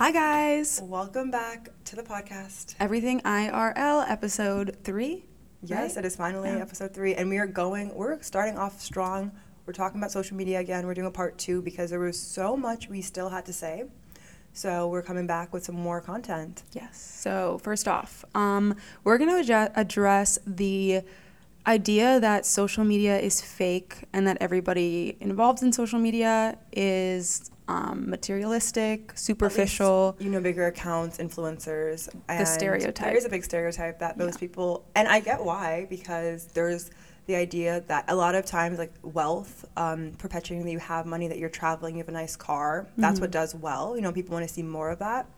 Hi guys. Welcome back to the podcast. Everything IRL, episode 3. Yes, right? It is finally episode 3. And we're starting off strong. We're talking about social media again. We're doing a part 2 because there was so much we still had to say. So we're coming back with some more content. Yes. So first off, we're going to address the idea that social media is fake and that everybody involved in social media is materialistic, superficial. Least, bigger accounts, influencers. And the stereotype. There is a big stereotype that those people, and I get why, because there's the idea that a lot of times, like wealth, perpetuating that you have money, that you're traveling, you have a nice car, that's what does well. People want to see more of that.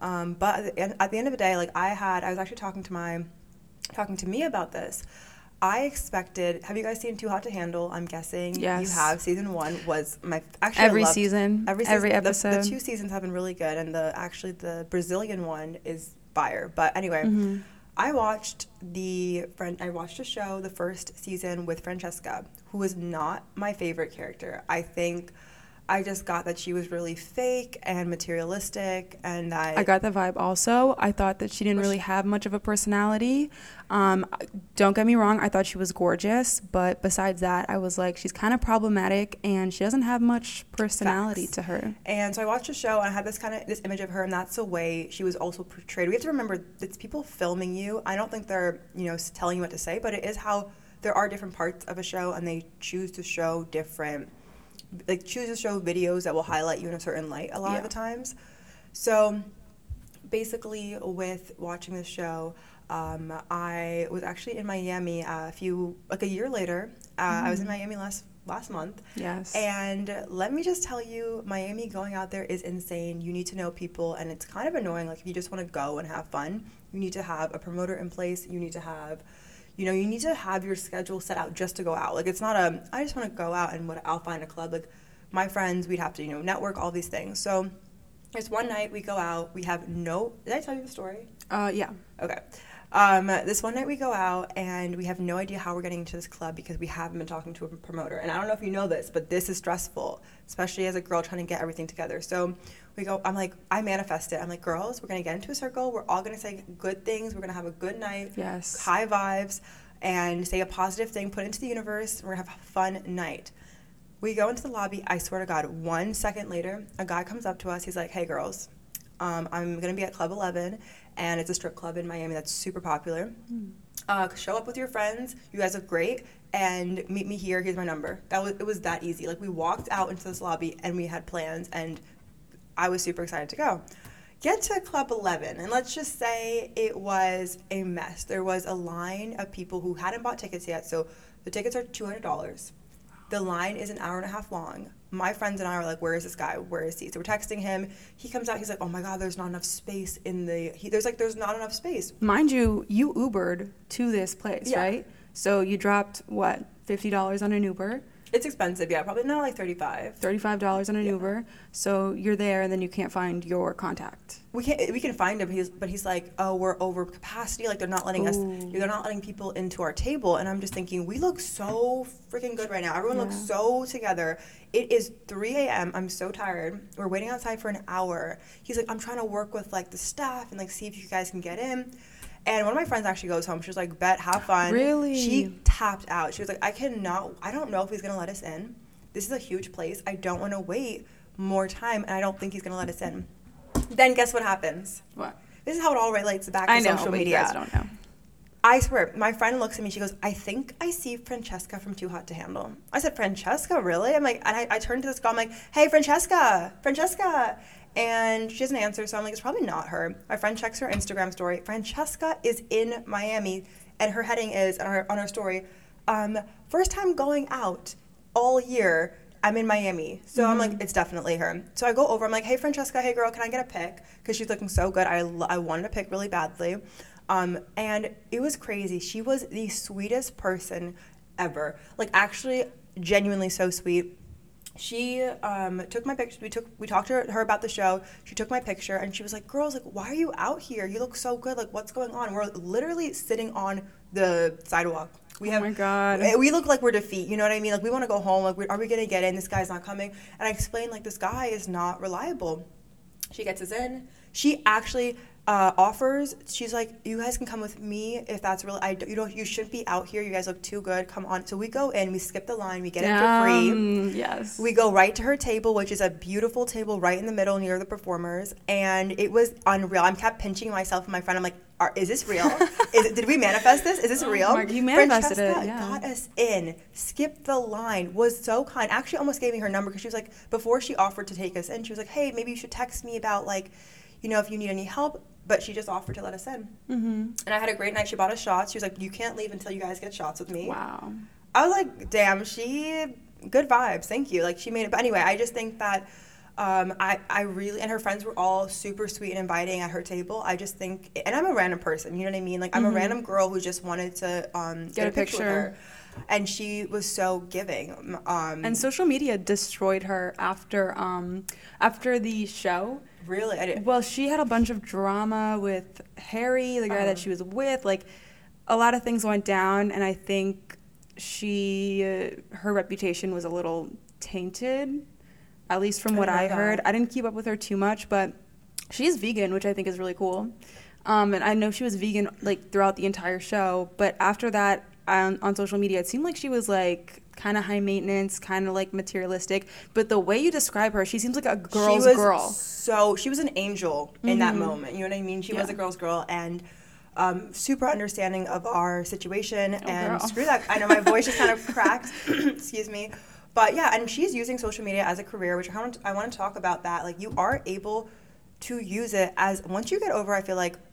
But at the end of the day, like I was actually talking to Mia about this. Have you guys seen Too Hot to Handle? I'm guessing you have. Season 1 was every episode. The 2 seasons have been really good, and the Brazilian one is fire. But anyway, I watched a show, the first season with Francesca, who was not my favorite character. I think I just got that she was really fake and materialistic, and I got the vibe also. I thought that she didn't really have much of a personality. Don't get me wrong, I thought she was gorgeous, but besides that, I was like, she's kind of problematic, and she doesn't have much personality to her. And so I watched a show, and I had this image of her, and that's the way she was also portrayed. We have to remember, it's people filming you. I don't think they're telling you what to say, but it is how there are different parts of a show, and they choose to show different. Like choose to show videos that will highlight you in a certain light a lot of the times. So basically with watching this show, I was actually in Miami a year later. I was in Miami last month. Yes. And let me just tell you, Miami going out there is insane. You need to know people, and it's kind of annoying. Like if you just want to go and have fun, you need to have a promoter in place. You need to have... you need to have your schedule set out just to go out. Like, it's not I just want to go out and I'll find a club. Like, my friends, we'd have to, network, all these things. So, it's one night we go out. We have did I tell you the story? Yeah. Okay. This one night we go out, and we have no idea how we're getting into this club because we haven't been talking to a promoter. And I don't know if you know this, but this is stressful, especially as a girl trying to get everything together. So, we go, I'm like, I manifest it. I'm like, girls, we're going to get into a circle. We're all going to say good things. We're going to have a good night. Yes. High vibes. And say a positive thing. Put it into the universe. We're going to have a fun night. We go into the lobby. I swear to God, 1 second later, a guy comes up to us. He's like, hey, girls, I'm going to be at Club 11. And it's a strip club in Miami that's super popular. Show up with your friends. You guys look great. And meet me here. Here's my number. It was that easy. Like, we walked out into this lobby, and we had plans, and I was super excited to go. Get to Club 11, and let's just say it was a mess. There was a line of people who hadn't bought tickets yet, so the tickets are $200. The line is an hour and a half long. My friends and I were like, where is this guy? Where is he? So we're texting him. He comes out. He's like, oh, my God, there's not enough space in the... there's not enough space. Mind you, you Ubered to this place, right? So you dropped, what, $50 on an Uber? It's expensive, probably not like $35. $35 on an Uber. So you're there, and then you can't find your contact. We can find him, but he's like, oh, we're over capacity. Like, they're not letting they're not letting people into our table. And I'm just thinking, we look so freaking good right now. Everyone looks so together. It is 3 a.m. I'm so tired. We're waiting outside for an hour. He's like, I'm trying to work with like the staff and like see if you guys can get in. And one of my friends actually goes home. She was like, bet, have fun. Really? She tapped out. She was like, I don't know if he's going to let us in. This is a huge place. I don't want to wait more time, and I don't think he's going to let us in. Then guess what happens? What? This is how it all relates back to social media. I know, but you guys don't know. I swear, my friend looks at me. She goes, I think I see Francesca from Too Hot to Handle. I said, Francesca, really? I'm like, and I turned to this girl. I'm like, hey, Francesca. And she doesn't answer, so I'm like, it's probably not her. My friend checks her Instagram story. Francesca is in Miami, and her heading is on her story, first time going out all year, I'm in Miami. So I'm like, it's definitely her. So I go over. I'm like, hey, Francesca, hey, girl, can I get a pic? Because she's looking so good. I wanted a pic really badly. And it was crazy. She was the sweetest person ever. Like, actually, genuinely so sweet. She took my picture. We talked to her about the show. She took my picture, and she was like, girls, like, why are you out here? You look so good. Like, what's going on? We're literally sitting on the sidewalk. Oh, my God. We look like we're defeat. You know what I mean? Like, we want to go home. Like, are we going to get in? This guy's not coming. And I explained, like, this guy is not reliable. She gets us in. She actually offers. She's like, you guys can come with me if that's really. You shouldn't be out here. You guys look too good. Come on. So we go in. We skip the line. We get in for free. Yes. We go right to her table, which is a beautiful table right in the middle near the performers. And it was unreal. I kept pinching myself and my friend. I'm like, is this real? Did we manifest this? Is this real? You manifested Francesca it. Yeah. Got us in. Skipped the line. Was so kind. Actually, almost gave me her number because she was like, before she offered to take us in, she was like, hey, maybe you should text me about like, you know, if you need any help. But she just offered to let us in. Mm-hmm. And I had a great night. She bought us shots. She was like, you can't leave until you guys get shots with me. Wow. I was like, damn, good vibes. Thank you. Like, she made it. But anyway, I just think that I really, and her friends were all super sweet and inviting at her table. I just think, and I'm a random person, you know what I mean? Like, I'm a random girl who just wanted to get a picture with her. And she was so giving. And social media destroyed her after the show. Really? I didn't. Well, she had a bunch of drama with Harry, the guy that she was with. Like, a lot of things went down, and I think her reputation was a little tainted, at least from what I heard. I didn't keep up with her too much, but she's vegan, which I think is really cool. And I know she was vegan, like, throughout the entire show, but after that, on social media, it seemed like she was, like, kind of high maintenance, kind of, like, materialistic. But the way you describe her, she seems like a girl's girl. So she was an angel in that moment. You know what I mean? She was a girl's girl and super understanding of our situation. Screw that. I know my voice just kind of cracked. Excuse me. But, yeah, and she's using social media as a career, which I want to talk about that. Like, you are able to use it as – once you get over, I feel like –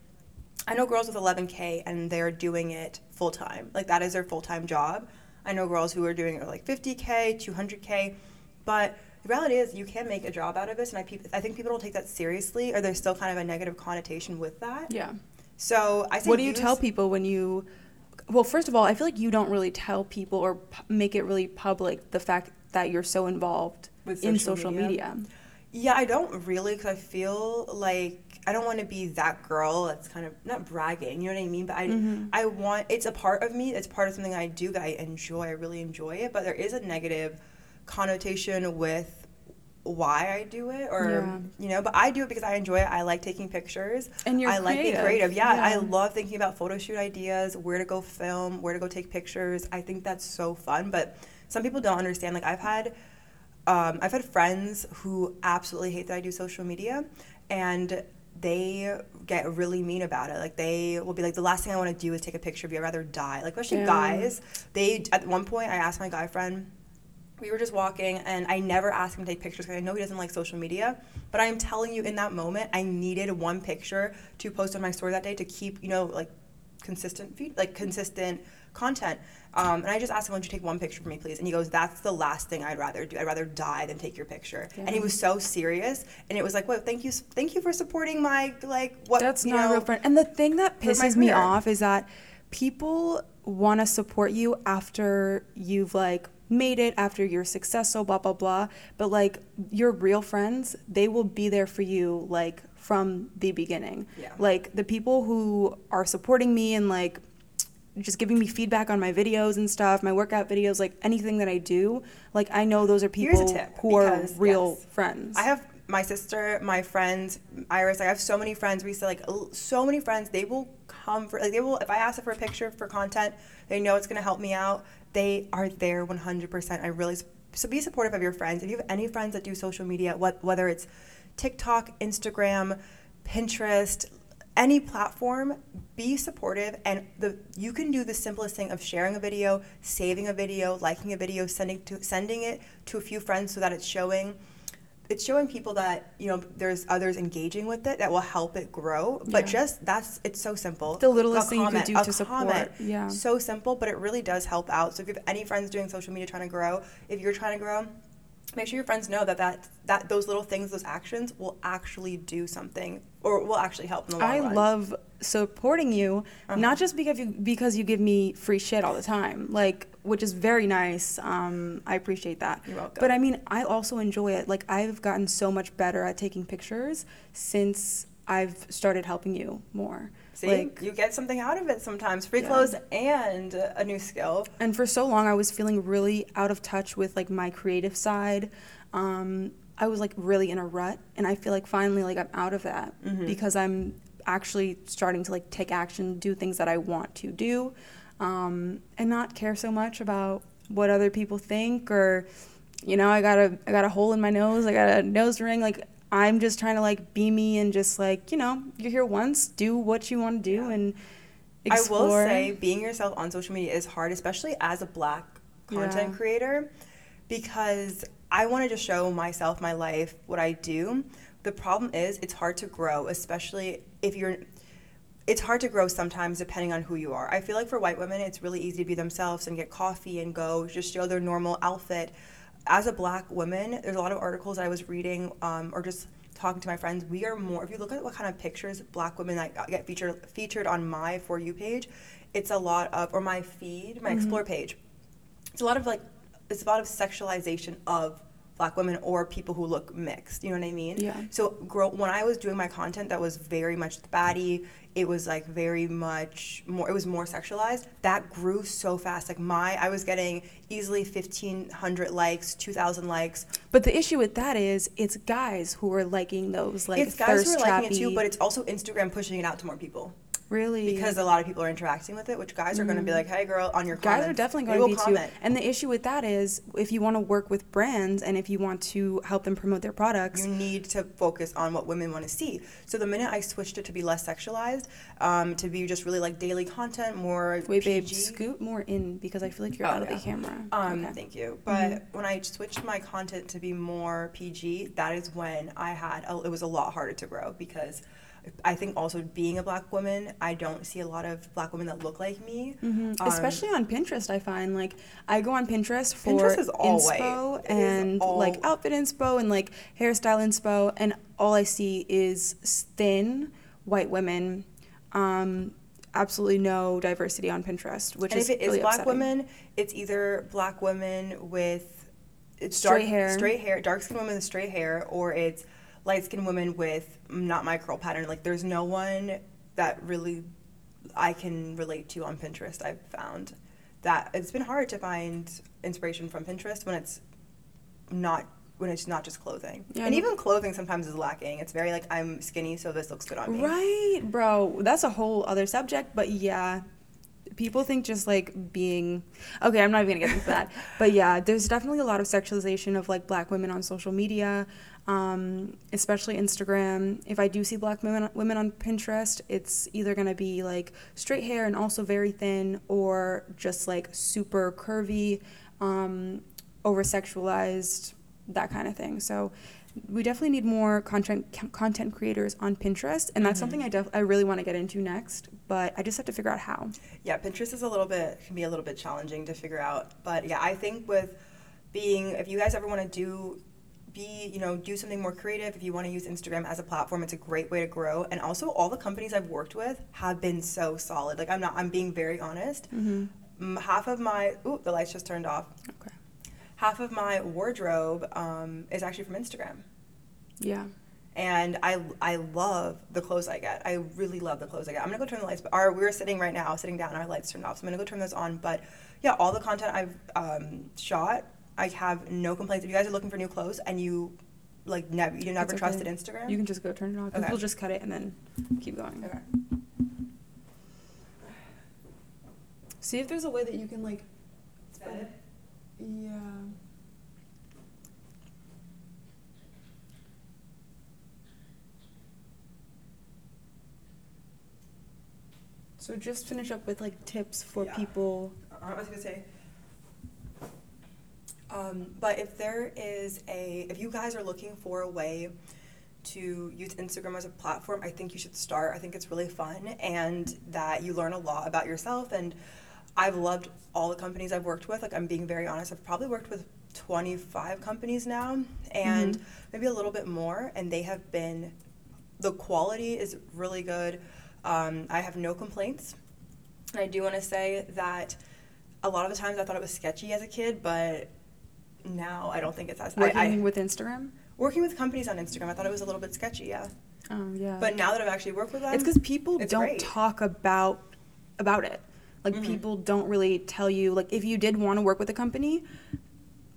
I know girls with 11K and they're doing it full-time. Like, that is their full-time job. I know girls who are doing it like 50K, 200K. But the reality is you can make a job out of this. And I think people don't take that seriously, or there's still kind of a negative connotation with that. Yeah. So I think what do you tell people when you – well, first of all, I feel like you don't really tell people or make it really public the fact that you're so involved in social media. Yeah, I don't really, because I feel like I don't want to be that girl that's kind of not bragging, you know what I mean? But I want, it's a part of me. It's part of something I do that I enjoy. I really enjoy it. But there is a negative connotation with why I do it, or, you know, but I do it because I enjoy it. I like taking pictures. And I like being creative. Yeah, I love thinking about photo shoot ideas, where to go film, where to go take pictures. I think that's so fun. But some people don't understand. Like, I've had friends who absolutely hate that I do social media, and they get really mean about it. Like, they will be like, the last thing I want to do is take a picture of you. I'd rather die. Like, especially guys. At one point, I asked my guy friend, we were just walking, and I never asked him to take pictures because I know he doesn't like social media. But I am telling you, in that moment, I needed one picture to post on my story that day to keep, you know, like, consistent feed, like, consistent content. And I just asked him, why don't you take one picture for me, please? And he goes, that's the last thing I'd rather do. I'd rather die than take your picture. Yeah. And he was so serious. And it was like, well, thank you for supporting my, like, what, that's you not know, a real friend. And the thing that pisses me off is that people want to support you after you've, like, made it, after you're successful, blah, blah, blah. But, like, your real friends, they will be there for you, like, from the beginning. Yeah. Like, the people who are supporting me and, like, just giving me feedback on my videos and stuff, my workout videos, like, anything that I do, like, I know those are people who are real friends. I have my sister, my friends, Iris, I have so many friends. We say, like, so many friends, they will come for, like, they will, if I ask them for a picture for content, they know it's going to help me out. They are there 100%. I really, so be supportive of your friends. If you have any friends that do social media, whether it's TikTok, Instagram, Pinterest, any platform, be supportive, and you can do the simplest thing of sharing a video, saving a video, liking a video, sending it to a few friends so that it's showing people that, you know, there's others engaging with it that will help it grow. But it's so simple. The littlest thing you can do to support. Yeah. So simple, but it really does help out. So if you have any friends doing social media trying to grow, if you're trying to grow, make sure your friends know that those little things, those actions will actually do something or will actually help in the long run. I love supporting you, not just because you give me free shit all the time, like, which is very nice. I appreciate that. You're welcome. But I mean, I also enjoy it. Like, I've gotten so much better at taking pictures since I've started helping you more. See, like, you get something out of it sometimes. Free clothes and a new skill. And for so long, I was feeling really out of touch with, like, my creative side. I was like really in a rut, and I feel like finally like I'm out of that because I'm actually starting to like take action, do things that I want to do, and not care so much about what other people think, or, you know, I got a hole in my nose, I got a nose ring, like I'm just trying to like be me and just like, you know, you're here once, do what you want to do and explore. I will say being yourself on social media is hard, especially as a Black content creator, because I wanted to show myself, my life, what I do. The problem is it's hard to grow, especially if you're it's hard to grow sometimes depending on who you are. I feel like for white women, it's really easy to be themselves and get coffee and go just show their normal outfit. As a Black woman, there's a lot of articles I was reading or just talking to my friends. We are more, if you look at what kind of pictures Black women that get featured on my For You page, it's a lot of, or my feed, my Explore page. It's a lot of sexualization of Black women or people who look mixed, you know what I mean? Yeah. So when I was doing my content that was very much the baddie, it was like very much more, it was more sexualized. That grew so fast. Like I was getting easily 1,500 likes, 2,000 likes. But the issue with that is it's guys who are liking those, like, it's guys who are liking it too, but it's also Instagram pushing it out to more people. Really? Because a lot of people are interacting with it, which guys are going to be like, hey, girl, on your comments. Guys are definitely going to be comment. Too. And the issue with that is if you want to work with brands and if you want to help them promote their products, you need to focus on what women want to see. So the minute I switched it to be less sexualized, to be just really like daily content, more PG. Wait, babe, scoot more in because I feel like you're out of the camera. Okay. Thank you. But when I switched my content to be more PG, that is when I had, it was a lot harder to grow because I think also being a Black woman, I don't see a lot of Black women that look like me. Especially on Pinterest, I find. Like, I go on Pinterest for Pinterest is all inspo white. And, like, outfit inspo and, like, hairstyle inspo. And all I see is thin white women. Absolutely no diversity on Pinterest, which is really upsetting. And if it is Black women, it's either Black women with straight hair, dark-skinned women with straight hair, or it's light-skinned women with not my curl pattern. Like, there's no one that really I can relate to on Pinterest. I've found that it's been hard to find inspiration from Pinterest when it's not just clothing. Yeah, and even clothing sometimes is lacking. It's very like, I'm skinny, so this looks good on me. Right, bro. That's a whole other subject, but yeah. People think just, like, being... Okay, I'm not even going to get into that. But, yeah, there's definitely a lot of sexualization of, like, Black women on social media, especially Instagram. If I do see Black women on Pinterest, it's either going to be, like, straight hair and also very thin, or just, like, super curvy, over-sexualized, that kind of thing. So we definitely need more content creators on Pinterest, and that's something I really want to get into next, but I just have to figure out how. Yeah, Pinterest is can be a little bit challenging to figure out, but yeah, I think if you guys ever want to do something more creative, if you want to use Instagram as a platform, it's a great way to grow. And also, all the companies I've worked with have been so solid. Like, I'm being very honest. Half of my the lights just turned off. Okay. Half of my wardrobe is actually from Instagram. Yeah. And I love the clothes I get. I really love the clothes I get. I'm going to go turn the lights. We're sitting right now, sitting down, and our lights turned off. So I'm going to go turn those on. But, yeah, all the content I've shot, I have no complaints. If you guys are looking for new clothes and you, like, never trusted Instagram. You can just go turn it off. Okay. We'll just cut it and then keep going. Okay. See if there's a way that you can, like, edit it. Yeah. So just finish up with, like, tips for people. I was going to say, but if you guys are looking for a way to use Instagram as a platform, I think you should start. I think it's really fun, and that you learn a lot about yourself, and I've loved all the companies I've worked with. Like, I'm being very honest, I've probably worked with 25 companies now, and maybe a little bit more, and they have been, the quality is really good. I have no complaints. And I do want to say that a lot of the times I thought it was sketchy as a kid, but now I don't think it's as... Working with Instagram? Working with companies on Instagram, I thought it was a little bit sketchy, yeah. Oh, yeah. But now that I've actually worked with them, it's because people don't talk about it. Like, people don't really tell you, like, if you did want to work with a company,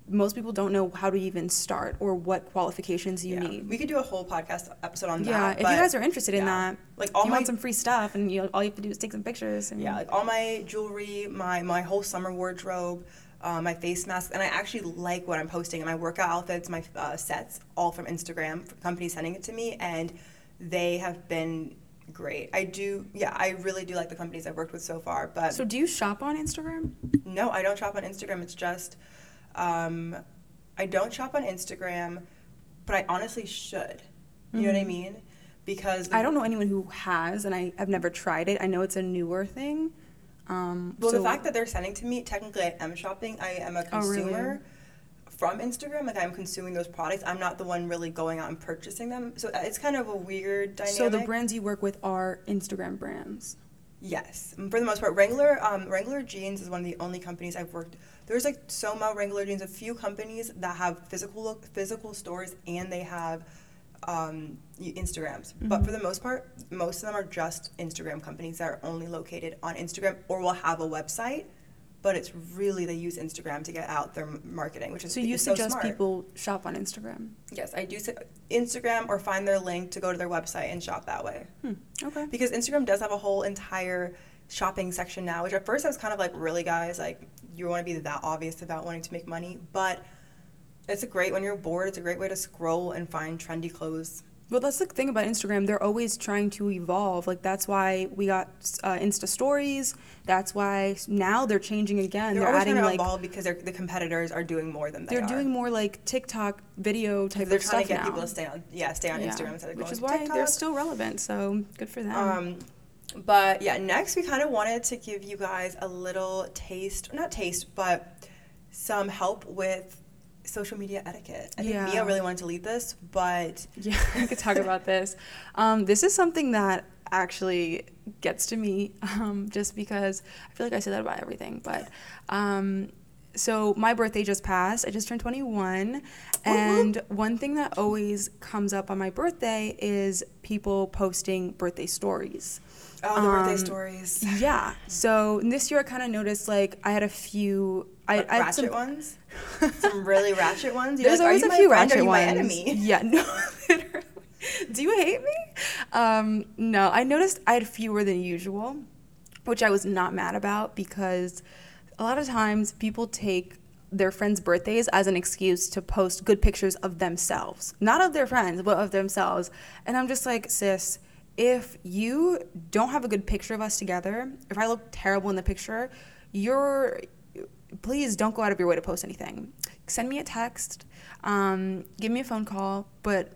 most people don't know how to even start or what qualifications you need. We could do a whole podcast episode on that. Yeah, if you guys are interested in that, like all you want some free stuff, and all you have to do is take some pictures. And like all my jewelry, my whole summer wardrobe, my face mask, and I actually like what I'm posting. My workout outfits, my sets, all from Instagram, from companies sending it to me, and they have been great. I really do like the companies I've worked with so far. But so do you shop on Instagram? No, I don't shop on Instagram. It's just... I don't shop on Instagram, but I honestly should. You know what I mean? Because I don't know anyone who has, and I've never tried it. I know it's a newer thing. The fact that they're sending to me, technically I am shopping. I am a consumer from Instagram. Like, I'm consuming those products. I'm not the one really going out and purchasing them. So it's kind of a weird dynamic. So the brands you work with are Instagram brands? Yes, for the most part. Wrangler Jeans is one of the only companies I've worked. There's like Soma, Wrangler Jeans, a few companies that have physical stores, and they have Instagrams. Mm-hmm. But for the most part, most of them are just Instagram companies that are only located on Instagram or will have a website. But it's really they use Instagram to get out their marketing, which is so smart. So you suggest people shop on Instagram? Yes, I do. Instagram, or find their link to go to their website and shop that way. Okay. Because Instagram does have a whole entire shopping section now, which at first I was kind of like, really, guys? Like, you want to be that obvious about wanting to make money? But it's when you're bored, it's a great way to scroll and find trendy clothes. Well, that's the thing about Instagram. They're always trying to evolve. Like, that's why we got Insta Stories. That's why now they're changing again. They're adding, trying to evolve because the competitors are doing more than they are. They're doing more, like, TikTok video type of stuff now. They're trying to get people to stay on Instagram instead of going to TikTok. Which is why they're still relevant, so good for them. But, yeah, next we kind of wanted to give you guys a little taste. Not taste, but some help with social media etiquette. I think Mia really wanted to lead this, but... Yeah, we could talk about this. This is something that actually gets to me, just because I feel like I say that about everything, but... So my birthday just passed. I just turned 21. And one thing that always comes up on my birthday is people posting birthday stories. Oh, the birthday stories. Yeah. So this year I kind of noticed, like, I had a few... I had ratchet ones? Some really ratchet ones? There's always a few ratchet ones. Are you my enemy? Yeah, no, literally. Do you hate me? No, I noticed I had fewer than usual, which I was not mad about, because... A lot of times people take their friends' birthdays as an excuse to post good pictures of themselves. Not of their friends, but of themselves. And I'm just like, sis, if you don't have a good picture of us together, if I look terrible in the picture, please don't go out of your way to post anything. Send me a text, give me a phone call, but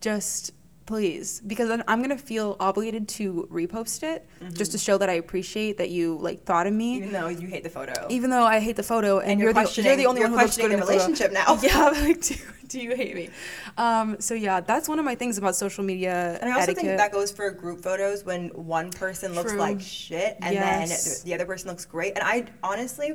just please, because then I'm going to feel obligated to repost it just to show that I appreciate that you, like, thought of me. Even though you hate the photo. Even though I hate the photo, and you're the only one who looks good in the relationship now. Yeah, like, do you hate me? So, yeah, that's one of my things about social media etiquette. And I also think that goes for group photos when one person looks like shit and then the other person looks great. And I honestly...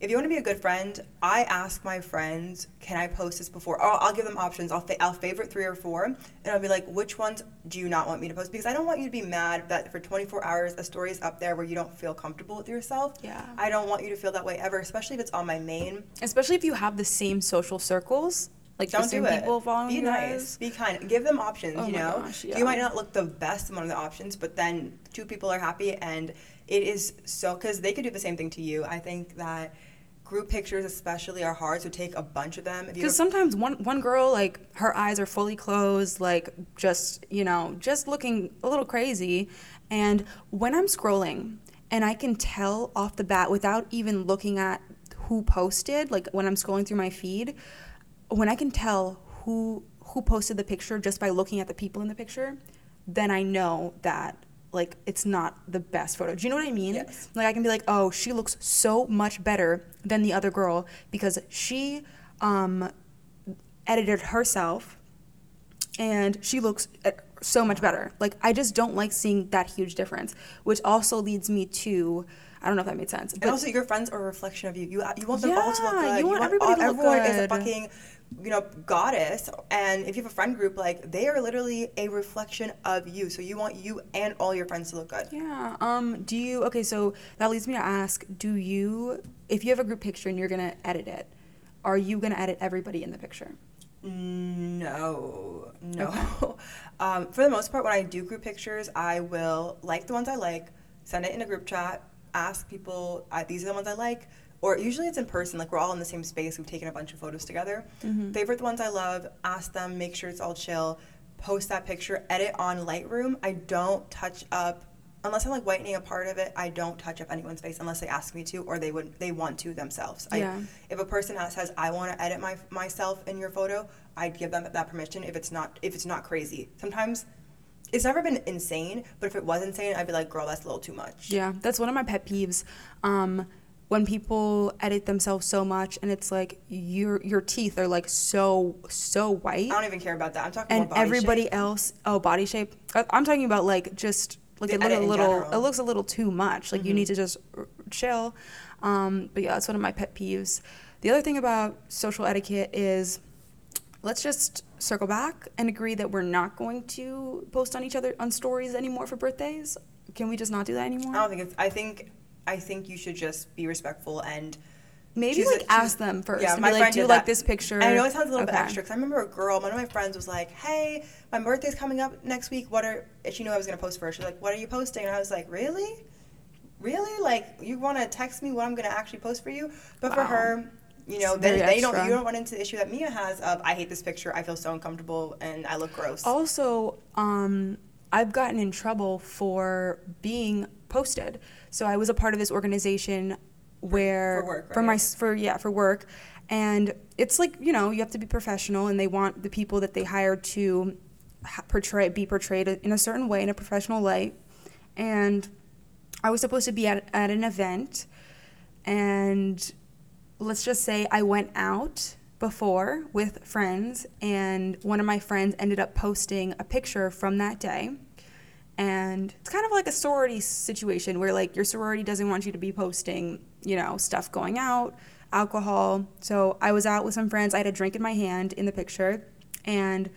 If you want to be a good friend, I ask my friends, can I post this before? Or I'll give them options. I'll favorite 3 or 4, and I'll be like, which ones do you not want me to post? Because I don't want you to be mad that for 24 hours a story is up there where you don't feel comfortable with yourself. Yeah. I don't want you to feel that way ever, especially if it's on my main. Especially if you have the same social circles. Like, don't do it. People following you guys. Be nice. Be kind. Give them options, Gosh, yeah. You might not look the best in one of the options, but then 2 people are happy, and it is so... Because they could do the same thing to you. I think that... Group pictures especially are hard, so take a bunch of them. Because sometimes one girl, like, her eyes are fully closed, like, just looking a little crazy. And when I'm scrolling, and I can tell off the bat without even looking at who posted, like, when I'm scrolling through my feed, when I can tell who posted the picture just by looking at the people in the picture, then I know that, like, it's not the best photo. Do you know what I mean? Yes. Like, I can be like, oh, she looks so much better than the other girl because she edited herself and she looks so much better. Like, I just don't like seeing that huge difference, which also leads me to... I don't know if that made sense. But and also, your friends are a reflection of you. You want them all to look good. You want everybody to look good. Everyone is a fucking, goddess. And if you have a friend group, like, they are literally a reflection of you. So you want you and all your friends to look good. Yeah. So that leads me to ask, if you have a group picture and you're going to edit it, Are you going to edit everybody in the picture? No. Okay. For the most part, when I do group pictures, I will like the ones I like, send it in a group chat, ask people, these are the ones I like. Or usually it's in person, like we're all in the same space, we've taken a bunch of photos together. Mm-hmm. Favorite the ones I love, ask them, make sure it's all chill, post that picture, edit on Lightroom. I don't touch up, unless I'm like whitening a part of it, I don't touch up anyone's face unless they ask me to or they want to themselves. Yeah. If a person says, I want to edit myself in your photo, I'd give them that permission if it's not crazy. Sometimes it's never been insane, but if it was insane, I'd be like, girl, that's a little too much. Yeah, that's one of my pet peeves. When people edit themselves so much and it's like your teeth are like so white. I don't even care about that. I'm talking about body shape. And everybody else, body shape. I'm talking about like just like it looks a little too much. Like mm-hmm. You need to just chill. But yeah, that's one of my pet peeves. The other thing about social etiquette is let's just circle back and agree that we're not going to post on each other on stories anymore for birthdays. Can we just not do that anymore? I think you should just be respectful and maybe ask them first. Yeah, my friend did that. Like this picture. I know it sounds a little bit extra because I remember a girl, one of my friends was like, hey, my birthday's coming up next week. She knew I was going to post first. She's like, what are you posting? And I was like, really? Really? Like, you want to text me what I'm going to actually post for you? But for her, you know, you don't run into the issue that Mia has of, I hate this picture. I feel so uncomfortable and I look gross. Also, I've gotten in trouble for being posted. So I was a part of this organization where for work, and it's like, you know, you have to be professional and they want the people that they hire to be portrayed in a certain way in a professional light. And I was supposed to be at an event, and let's just say I went out before with friends, and one of my friends ended up posting a picture from that day. And it's kind of like a sorority situation where, like, your sorority doesn't want you to be posting, you know, stuff going out, alcohol. So I was out with some friends. I had a drink in my hand in the picture. And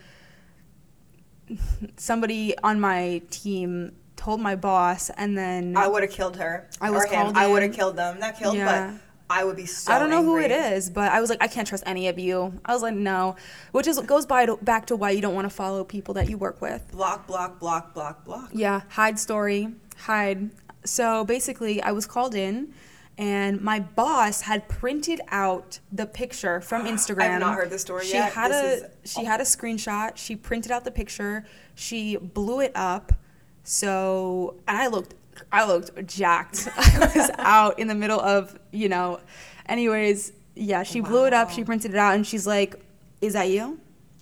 somebody on my team told my boss, and then... I would have killed her. I would have killed them. Not killed, yeah. But... I would be so angry. I don't know who it is, but I was like, I can't trust any of you. I was like, no. Which goes back to why you don't want to follow people that you work with. Block, block, block, block, block. Yeah, hide story, hide. So basically, I was called in, and my boss had printed out the picture from Instagram. I have not heard the story yet. She had a screenshot. She printed out the picture. She blew it up. So, and I looked jacked. I was out in the middle of, you know, anyways, yeah, she blew it up, she printed it out, and she's like, is that you?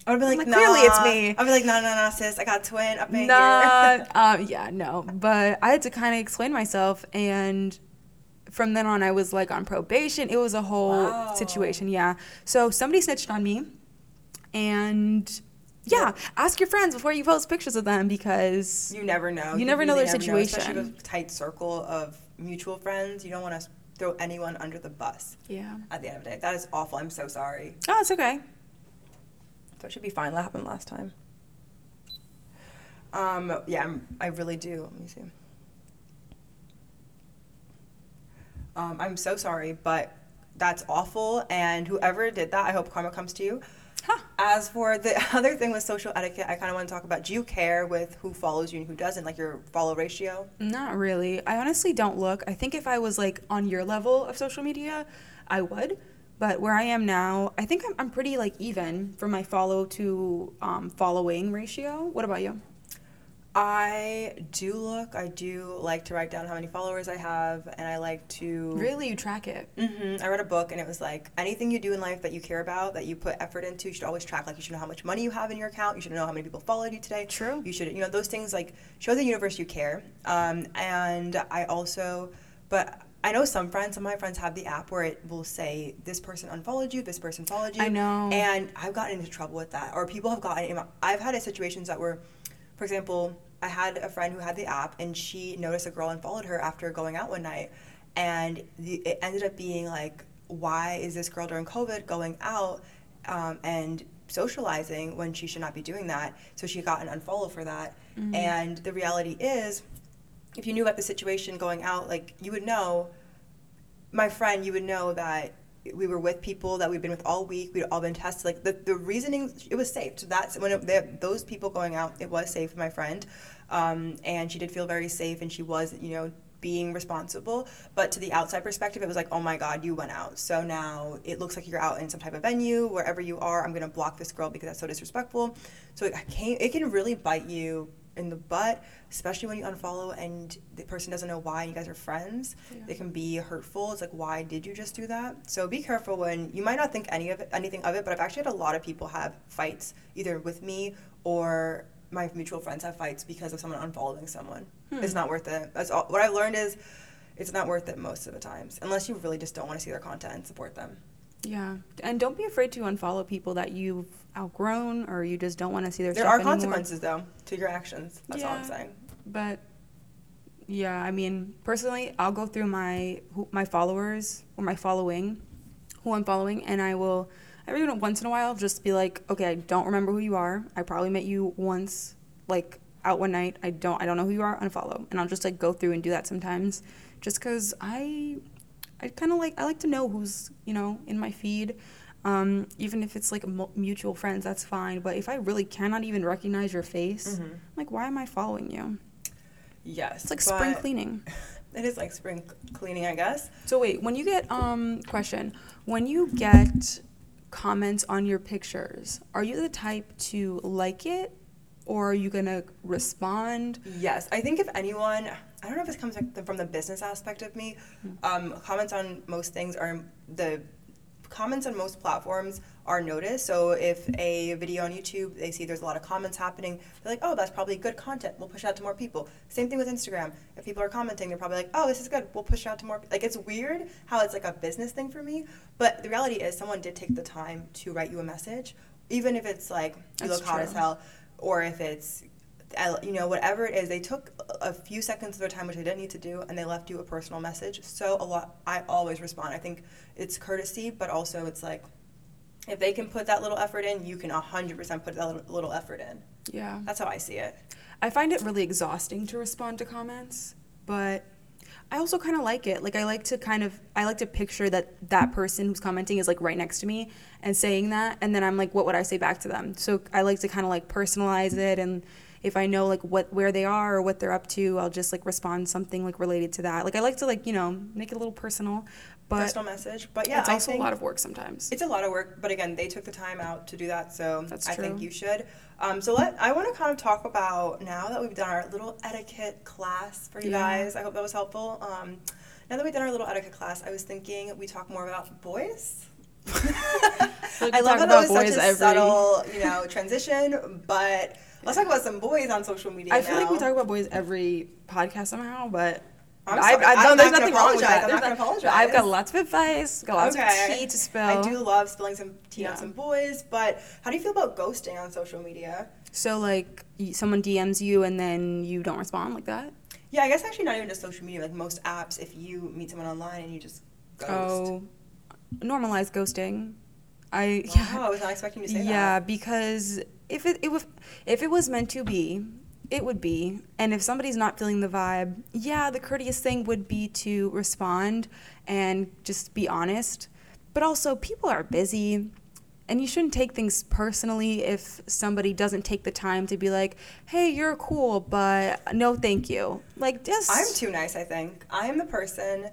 I would be like, nah. Clearly it's me. I'd be like, no, sis, I got twin up in here. Yeah, no, but I had to kind of explain myself, and from then on, I was like on probation. It was a whole situation, yeah. So somebody snitched on me, and... Yeah, ask your friends before you post pictures of them because... You never know. You never know their situation. Especially with a tight circle of mutual friends. You don't want to throw anyone under the bus. Yeah. At the end of the day. That is awful. I'm so sorry. Oh, it's okay. So it should be fine. That happened last time. Yeah, I really do. Let me see. I'm so sorry, but that's awful. And whoever did that, I hope karma comes to you. Huh. As for the other thing with social etiquette, I kind of want to talk about, do you care with who follows you and who doesn't, like your follow ratio? Not really. I honestly don't look. I think if I was like on your level of social media, I would. But where I am now, I think I'm pretty like even for my follow to following ratio. What about you? I do look. I do like to write down how many followers I have, and I like to... Really? You track it? Mm-hmm. I read a book, and it was like, anything you do in life that you care about, that you put effort into, you should always track. Like, you should know how much money you have in your account. You should know how many people followed you today. True. You should, you know, those things, like, show the universe you care. And I also... But I know some of my friends have the app where it will say, this person unfollowed you, this person followed you. I know. And I've gotten into trouble with that. Or people have gotten... I've had situations that were... For example, I had a friend who had the app, and she noticed a girl and followed her after going out one night. And it ended up being like, why is this girl during COVID going out and socializing when she should not be doing that? So she got an unfollow for that. Mm-hmm. And the reality is, if you knew about the situation going out, like, you would know, my friend, you would know that we were with people that we'd been with all week. We'd all been tested. Like the reasoning, it was safe. So that's when those people going out, it was safe with my friend. And she did feel very safe, and she was, being responsible. But to the outside perspective, it was like, oh my God, you went out. So now it looks like you're out in some type of venue, wherever you are. I'm going to block this girl because that's so disrespectful. So it can really bite you in the butt, especially when you unfollow and the person doesn't know why, and you guys are friends. Yeah. It can be hurtful. It's like, why did you just do that? So be careful when you might not think anything of it, but I've actually had a lot of people have fights either with me or my mutual friends have fights because of someone unfollowing someone. It's not worth it. That's all. What I've learned is it's not worth it most of the times, unless you really just don't want to see their content and support them. Yeah, and don't be afraid to unfollow people that you've outgrown or you just don't want to see their stuff anymore. There are consequences, though, to your actions. That's all I'm saying. But, yeah, I mean, personally, I'll go through my followers or my following, who I'm following, and I will every once in a while just be like, okay, I don't remember who you are. I probably met you once, like, out one night. I don't know who you are. Unfollow. And I'll just, like, go through and do that sometimes just because I like to know who's, in my feed. Even if it's, like, mutual friends, that's fine. But if I really cannot even recognize your face, I'm like, why am I following you? Yes. It's like spring cleaning. It is like spring cleaning, I guess. So, wait. When you get, question. When you get comments on your pictures, are you the type to like it? Or are you going to respond? Yes. I think if anyone, I don't know if this comes from the business aspect of me, comments on most things are, the comments on most platforms are noticed. So if a video on YouTube, they see there's a lot of comments happening, they're like, oh, that's probably good content. We'll push it out to more people. Same thing with Instagram. If people are commenting, they're probably like, oh, this is good. We'll push it out to more people. Like, it's weird how it's like a business thing for me. But the reality is someone did take the time to write you a message, even if it's like, you look hot as hell. Or if it's, whatever it is, they took a few seconds of their time, which they didn't need to do, and they left you a personal message. So I always respond. I think it's courtesy, but also it's like, if they can put that little effort in, you can 100% put that little effort in. Yeah. That's how I see it. I find it really exhausting to respond to comments, but I also kind of like it. Like, I like to picture that person who's commenting is, like, right next to me and saying that, and then I'm like, what would I say back to them? So I like to kind of, like, personalize it, and if I know, like, where they are or what they're up to, I'll just, like, respond something, like, related to that. Like, I like to, like, make it a little personal. But personal message. But, yeah, it's also a lot of work sometimes. It's a lot of work, but, again, they took the time out to do that, so I think you should. I want to kind of talk about, now that we've done our little etiquette class for you guys, I hope that was helpful. Now that we've done our little etiquette class, I was thinking we talk more about boys. I love how that was such a subtle, transition, but let's talk about some boys on social media now. I feel like we talk about boys every podcast somehow, but I'm there's nothing wrong with that. I'm not going to apologize. I've got lots of advice, got lots of tea to spill. I do love spilling some tea on some boys, but how do you feel about ghosting on social media? So, like, someone DMs you and then you don't respond like that? Yeah, I guess actually not even just social media. Like, most apps, if you meet someone online and you just ghost. Oh, normalize ghosting. I was not expecting you to say that. Yeah, because if it was meant to be, it would be. And if somebody's not feeling the vibe, the courteous thing would be to respond and just be honest. But also, people are busy, and you shouldn't take things personally if somebody doesn't take the time to be like, hey, you're cool, but no thank you. Like, just... I'm too nice, I think. I'm the person...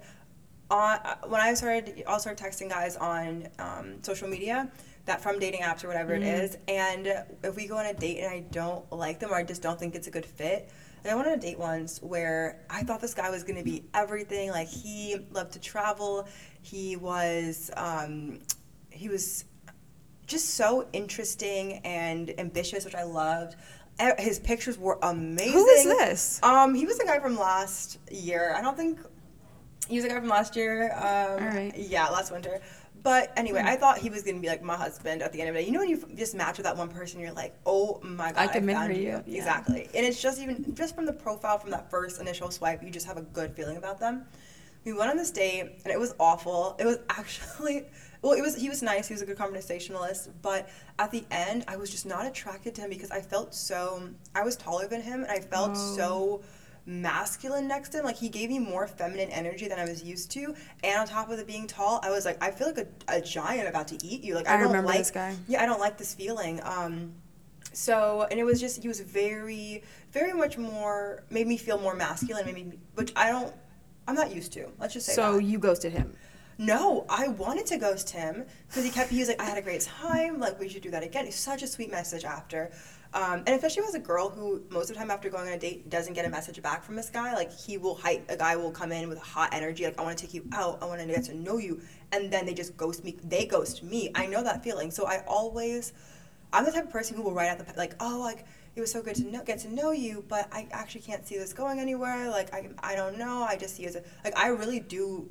when I started texting guys on social media, that from dating apps or whatever it is, and if we go on a date and I don't like them or I just don't think it's a good fit, and I went on a date once where I thought this guy was going to be everything. Like, he loved to travel. He was just so interesting and ambitious, which I loved. His pictures were amazing. Who is this? He was a guy from last year. He was a guy from last year. All right. Yeah, last winter. But anyway, I thought he was going to be like my husband at the end of the day. When you just match with that one person, you're like, oh my God, I can marry you. Yeah. Exactly. And it's just just from the profile, from that first initial swipe, you just have a good feeling about them. We went on this date, and it was awful. It was actually... he was nice. He was a good conversationalist. But at the end, I was just not attracted to him because I was taller than him, and I felt so... masculine next to him. Like, he gave me more feminine energy than I was used to. And on top of it being tall, I was like, I feel like a giant about to eat you. Like, I don't remember like, this guy. Yeah, I don't like this feeling. So, and it was just, he was very, very much more, made me feel more masculine, which I'm not used to. Let's just say so that. So you ghosted him. No, I wanted to ghost him because he was like, I had a great time. Like, we should do that again. It's such a sweet message after. And especially as a girl who most of the time after going on a date doesn't get a message back from this guy, like a guy will come in with hot energy, like, I want to take you out, I want to get to know you, and then they just ghost me. They ghost me. I know that feeling. So I'm the type of person who will write out the, like, oh, like, it was so good to get to know you, but I actually can't see this going anywhere. Like, I don't know. I just see it as I really do.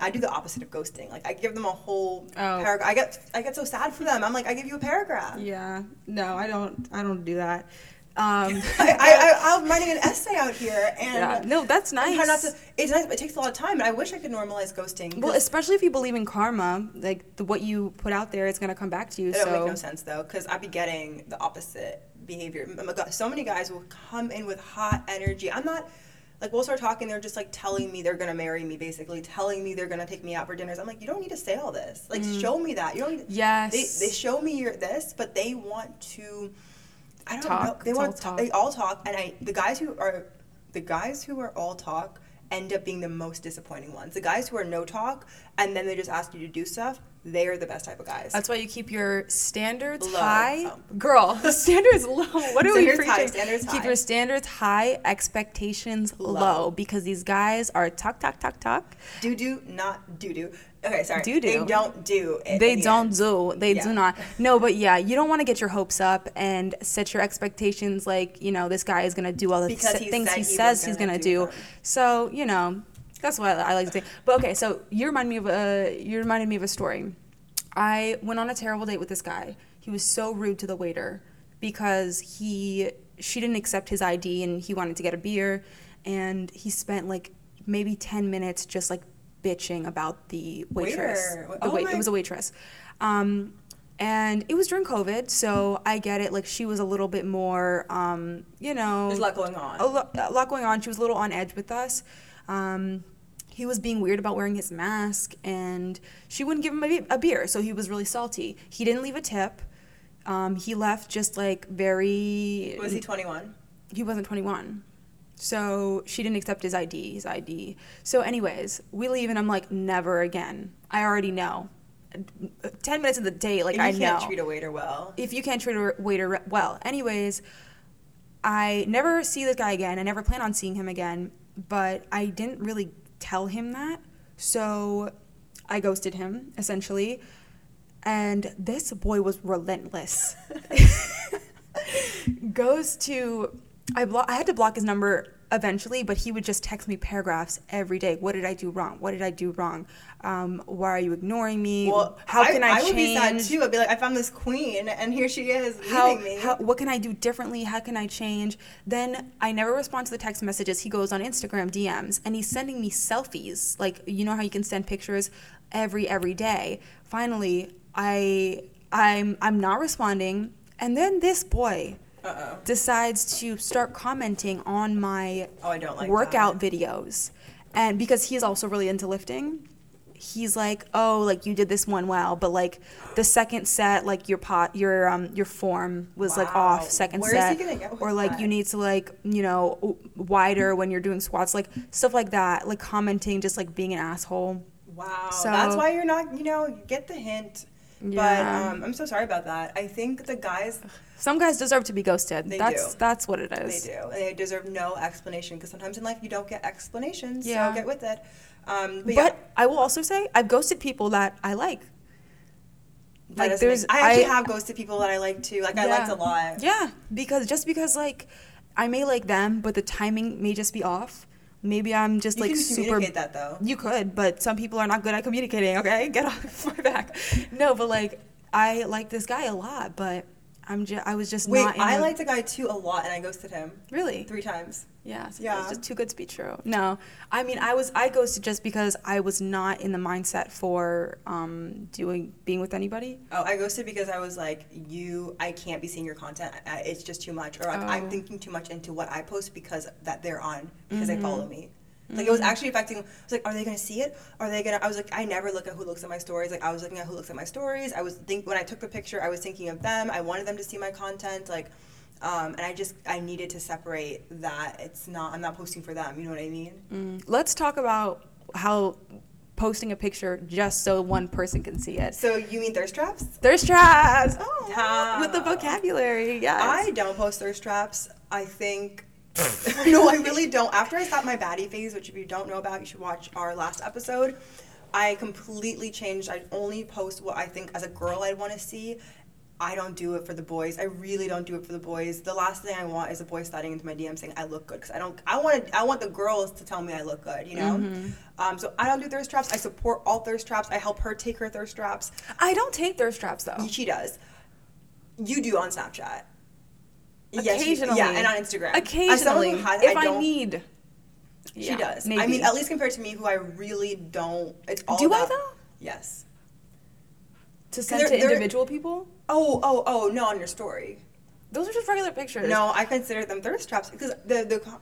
I do the opposite of ghosting. Like, I give them a whole paragraph. I get so sad for them. I'm like, I give you a paragraph. Yeah. No, I don't do that. I'm writing an essay out here, and yeah. No, that's nice. It's nice, but it takes a lot of time, and I wish I could normalize ghosting. Well, especially if you believe in karma, like what you put out there, it's gonna come back to you. It don't make no sense though, because I'd be getting the opposite behavior. So many guys will come in with hot energy. I'm not. Like, we'll start talking, they're just, like, telling me they're going to marry me, basically. Telling me they're going to take me out for dinners. I'm like, you don't need to say all this. Like, show me that. You don't need to. Yes. They show me this, but they want to, I don't know. They want to talk. They all talk. And the guys who are all talk end up being the most disappointing ones. The guys who are no talk, and then they just ask you to do stuff, they are the best type of guys. That's why you keep your standards high. Girl, the standards low. What are we preaching? Keep your standards high, expectations low, because these guys are talk. Do not do. Okay, sorry. They don't do it. They don't do. They do not. No, but yeah, you don't want to get your hopes up and set your expectations like, you know, this guy is going to do all the things he says he's going to do. So, you know, that's what I like to say. But okay, so you reminded me of a story. I went on a terrible date with this guy. He was so rude to the waiter because she didn't accept his ID, and he wanted to get a beer, and he spent like maybe 10 minutes just like bitching about the waitress. It was a waitress. And it was during COVID, so I get it. Like, she was a little bit more, you know. There's a lot going on. A lot going on. She was a little on edge with us. He was being weird about wearing his mask, and she wouldn't give him a beer, so he was really salty. He didn't leave a tip. He left just, like, very... Was he 21? He wasn't 21. So she didn't accept his ID. So anyways, we leave, and I'm like, never again. I already know. 10 minutes of the day, like, I know. If you can't treat a waiter well. Anyways, I never see this guy again. I never plan on seeing him again. But I didn't really tell him that, so I ghosted him, essentially. And this boy was relentless. I had to block his number eventually, but he would just text me paragraphs every day. What did I do wrong? Why are you ignoring me? Well, how can I change? I would be sad too. I'd be like, I found this queen, and here she is leaving me. What can I do differently? How can I change? Then I never respond to the text messages. He goes on Instagram DMs, and he's sending me selfies. Like, you know how you can send pictures every day. Finally, I'm not responding, and then this boy. Uh-oh. Decides to start commenting on my workout videos. And because he's also really into lifting, he's like, oh, like, you did this one well, but like the second set, like your form was like off second Where set. Is he gonna get with or like that? You need to, like, you know, wider when you're doing squats, like stuff like that, like commenting, just like being an asshole. Wow. So that's why you're not, you know, you get the hint. Yeah. But I'm so sorry about that. I think some guys deserve to be ghosted. That's what it is. They do. And they deserve no explanation, because sometimes in life you don't get explanations. Yeah. So get with it. But I will also say I've ghosted people that I like. I have ghosted people that I like too. Like, yeah. I liked a lot. Yeah, because like I may like them, but the timing may just be off. Maybe I'm just like super. You can communicate that though. You could, but some people are not good at communicating. Okay, get off my back. No, but like I like this guy a lot, but I was just Wait, not. I liked a guy too a lot, and I ghosted him. Really? 3 times. Yeah. So yeah. It's just too good to be true. No, I mean I ghosted just because I was not in the mindset for being with anybody. Oh, I ghosted because I was like, I can't be seeing your content. It's just too much, or like, I'm thinking too much into what I post because they follow me. Like, it was actually affecting. I was like, are they going to see it? I was like, I never look at who looks at my stories. Like, I was looking at who looks at my stories. When I took the picture, I was thinking of them. I wanted them to see my content. Like, and I needed to separate that. I'm not posting for them. You know what I mean? Mm. Let's talk about how posting a picture just so one person can see it. So you mean thirst traps? Thirst traps. Oh, yeah. With the vocabulary, yes. I don't post thirst traps. I think... No, I really don't. After I stopped my baddie phase, which if you don't know about, you should watch our last episode, I completely changed. I only post what I think as a girl I'd want to see. I don't do it for the boys. I really don't do it for the boys. The last thing I want is a boy sliding into my DM saying I look good, because I want the girls to tell me I look good, you know? Mm-hmm. So I don't do thirst traps. I support all thirst traps. I help her take her thirst traps. I don't take thirst traps, though. She does. You do on Snapchat. Occasionally. Yes, and on Instagram. Occasionally. She does. Maybe. I mean, at least compared to me, who I really don't. It's all do about, I, though? Yes. To send to individual people? Oh, no, on your story. Those are just regular pictures. No, I consider them thirst traps because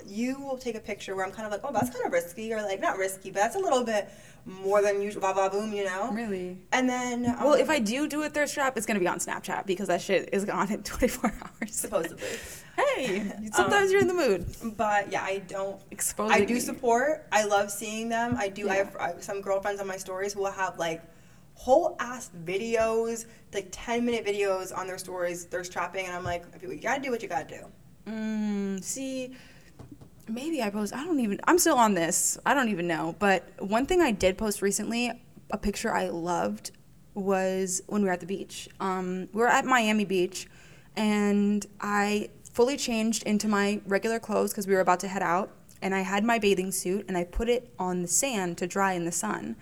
you will take a picture where I'm kind of like, oh, that's kind of risky, or like not risky, but that's a little bit more than usual, blah, blah, boom, you know? Really? And then... well, if I do a thirst trap, it's going to be on Snapchat because that shit is gone in 24 hours. Supposedly. Hey, sometimes you're in the mood. But yeah, I don't... I do support. I love seeing them. I do. Yeah. I have some girlfriends on my stories who will have like whole ass videos, like 10-minute videos on their stories, thirst trapping, and I'm like, you gotta do what you gotta do. See, maybe I post, I'm still on this, I don't even know, but one thing I did post recently, a picture I loved, was when we were at the beach. We were at Miami Beach, and I fully changed into my regular clothes because we were about to head out, and I had my bathing suit, and I put it on the sand to dry in the sun,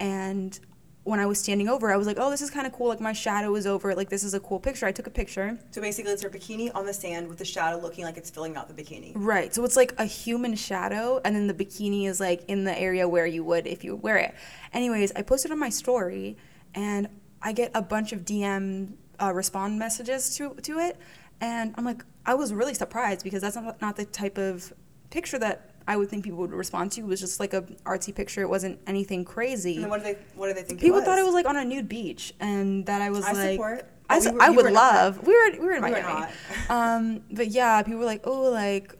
and when I was standing over, I was like, oh, this is kind of cool. Like, my shadow is over. Like, this is a cool picture. I took a picture. So basically, it's her bikini on the sand with the shadow looking like it's filling out the bikini. Right. So it's like a human shadow, and then the bikini is like in the area where you would if you wear it. Anyways, I posted on my story, and I get a bunch of DM respond messages to it. And I'm like, I was really surprised because that's not the type of picture that I would think people would respond to. It was just like a artsy picture. It wasn't anything crazy. And what do they think? People thought it was like on a nude beach, and that I was like, support. I would love. Not. We were in Miami. But yeah, people were like, oh,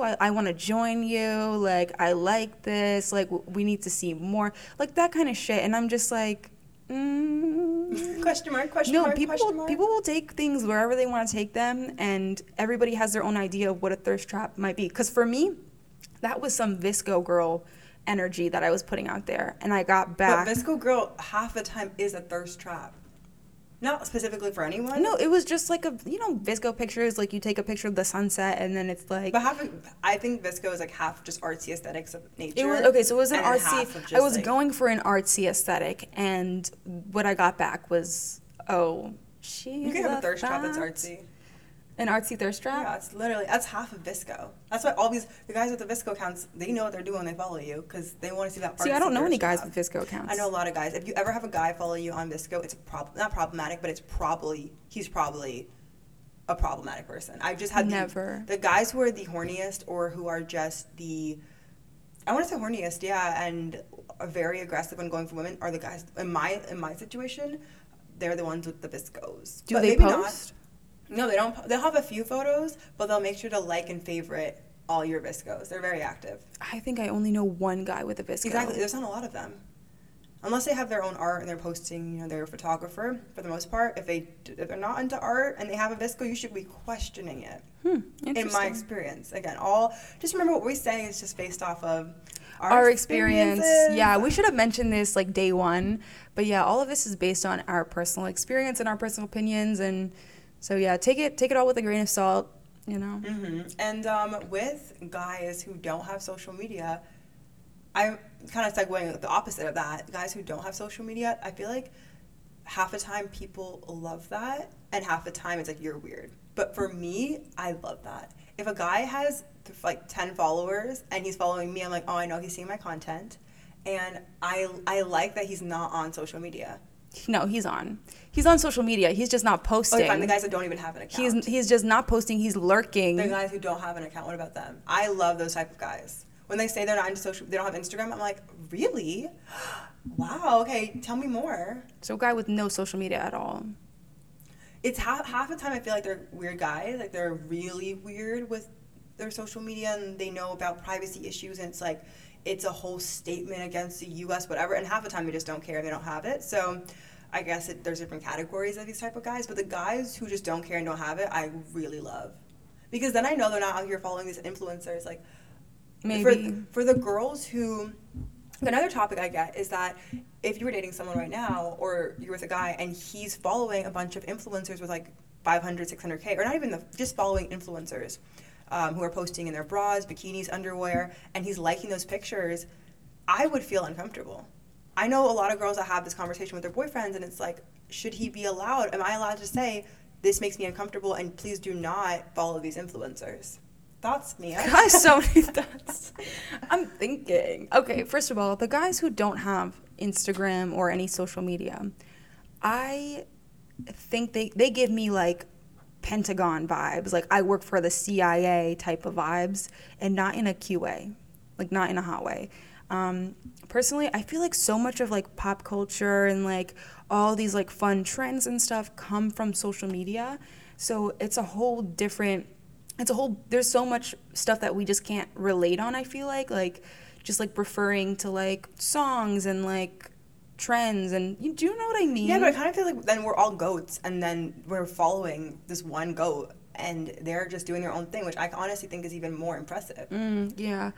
I want to join you. Like, I like this. Like, we need to see more. Like that kind of shit. And I'm just like, question mark. People will take things wherever they want to take them, and everybody has their own idea of what a thirst trap might be. Because for me, that was some Visco Girl energy that I was putting out there, and I got back. But Visco Girl half the time is a thirst trap. Not specifically for anyone. No, it was just like Visco pictures, like you take a picture of the sunset, and then it's like. But I think Visco is like half just artsy aesthetics of nature. It was, okay, so it was an artsy. I was going for an artsy aesthetic, and what I got back was, oh, she's you can have a thirst trap that's artsy. An artsy thirst trap? Yeah, it's literally, that's half of Visco. That's why all the guys with the Visco accounts, they know what they're doing when they follow you because they want to see that artsy. See, I don't know any guys with Visco accounts. I know a lot of guys. If you ever have a guy follow you on Visco, it's not problematic, but he's probably a problematic person. I've just had the guys who are the horniest or who are just I want to say horniest, yeah, and are very aggressive when going for women are the guys, in my situation, they're the ones with the Viscos. Do but they maybe post? Not. No, they don't. They'll have a few photos, but they'll make sure to like and favorite all your Viscos. They're very active. I think I only know one guy with a Visco. Exactly. There's not a lot of them. Unless they have their own art and they're posting, they're a photographer for the most part. If they're not into art and they have a Visco, you should be questioning it. In my experience. Again, just remember what we're saying is just based off of our experience. Yeah, we should have mentioned this like day one. But yeah, all of this is based on our personal experience and our personal opinions and... So, yeah, take it all with a grain of salt, Mm-hmm. And with guys who don't have social media, I'm kind of segueing the opposite of that. Guys who don't have social media, I feel like half the time people love that, and half the time it's like, you're weird. But for me, I love that. If a guy has like 10 followers and he's following me, I'm like, oh, I know he's seeing my content. And I like that he's not on social media. No, he's on. He's on social media. He's just not posting. Okay, fine. The guys that don't even have an account. He's just not posting. He's lurking. The guys who don't have an account, what about them? I love those type of guys. When they say they're not into social, they don't have Instagram, I'm like, really? Wow, okay, tell me more. So a guy with no social media at all. It's half the time I feel like they're weird guys. Like, they're really weird with their social media, and they know about privacy issues, and it's like, it's a whole statement against the U.S., whatever, and half the time they just don't care and they don't have it. So I guess there's different categories of these type of guys, but the guys who just don't care and don't have it, I really love. Because then I know they're not out here following these influencers. Like, maybe. For the girls who, another topic I get is that if you were dating someone right now, or you're with a guy and he's following a bunch of influencers with like 500, 600K, or not even just following influencers, who are posting in their bras, bikinis, underwear, and he's liking those pictures, I would feel uncomfortable. I know a lot of girls that have this conversation with their boyfriends, and it's like, should he be allowed? Am I allowed to say, this makes me uncomfortable, and please do not follow these influencers? Thoughts, Mia? Gosh, so many thoughts. I'm thinking. Okay, first of all, the guys who don't have Instagram or any social media, I think they give me like Pentagon vibes, like I work for the CIA type of vibes, and not in a cute way, like not in a hot way. Personally, I feel like so much of like pop culture and like all these like fun trends and stuff come from social media. So there's so much stuff that we just can't relate on, I feel like just like referring to like songs and like trends, and do you know what I mean? Yeah, but I kind of feel like then we're all goats, and then we're following this one goat, and they're just doing their own thing, which I honestly think is even more impressive. Yeah.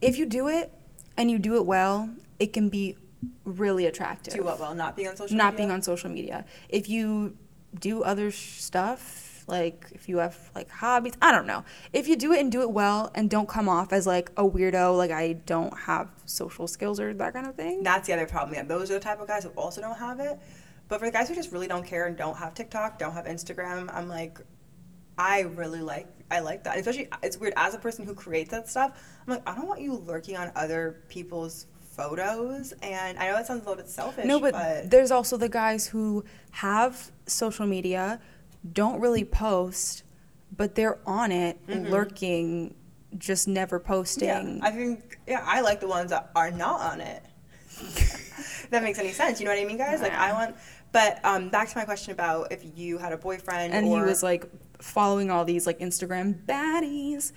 If you do it, and you do it well, it can be really attractive. Do what well? Not being on social media. If you do other stuff, like if you have like hobbies, I don't know. If you do it and do it well and don't come off as like a weirdo, like I don't have social skills or that kind of thing. That's the other problem. Yeah, those are the type of guys who also don't have it. But for the guys who just really don't care and don't have TikTok, don't have Instagram, I'm like, I like that. Especially, it's weird, as a person who creates that stuff, I'm like, I don't want you lurking on other people's photos. And I know that sounds a little bit selfish. No, but there's also the guys who have social media, don't really post, but they're on it, lurking, just never posting. Yeah, I like the ones that are not on it. If that makes any sense, you know what I mean, guys? Yeah. Like, I want, but back to my question about if you had a boyfriend and he was like following all these like Instagram baddies,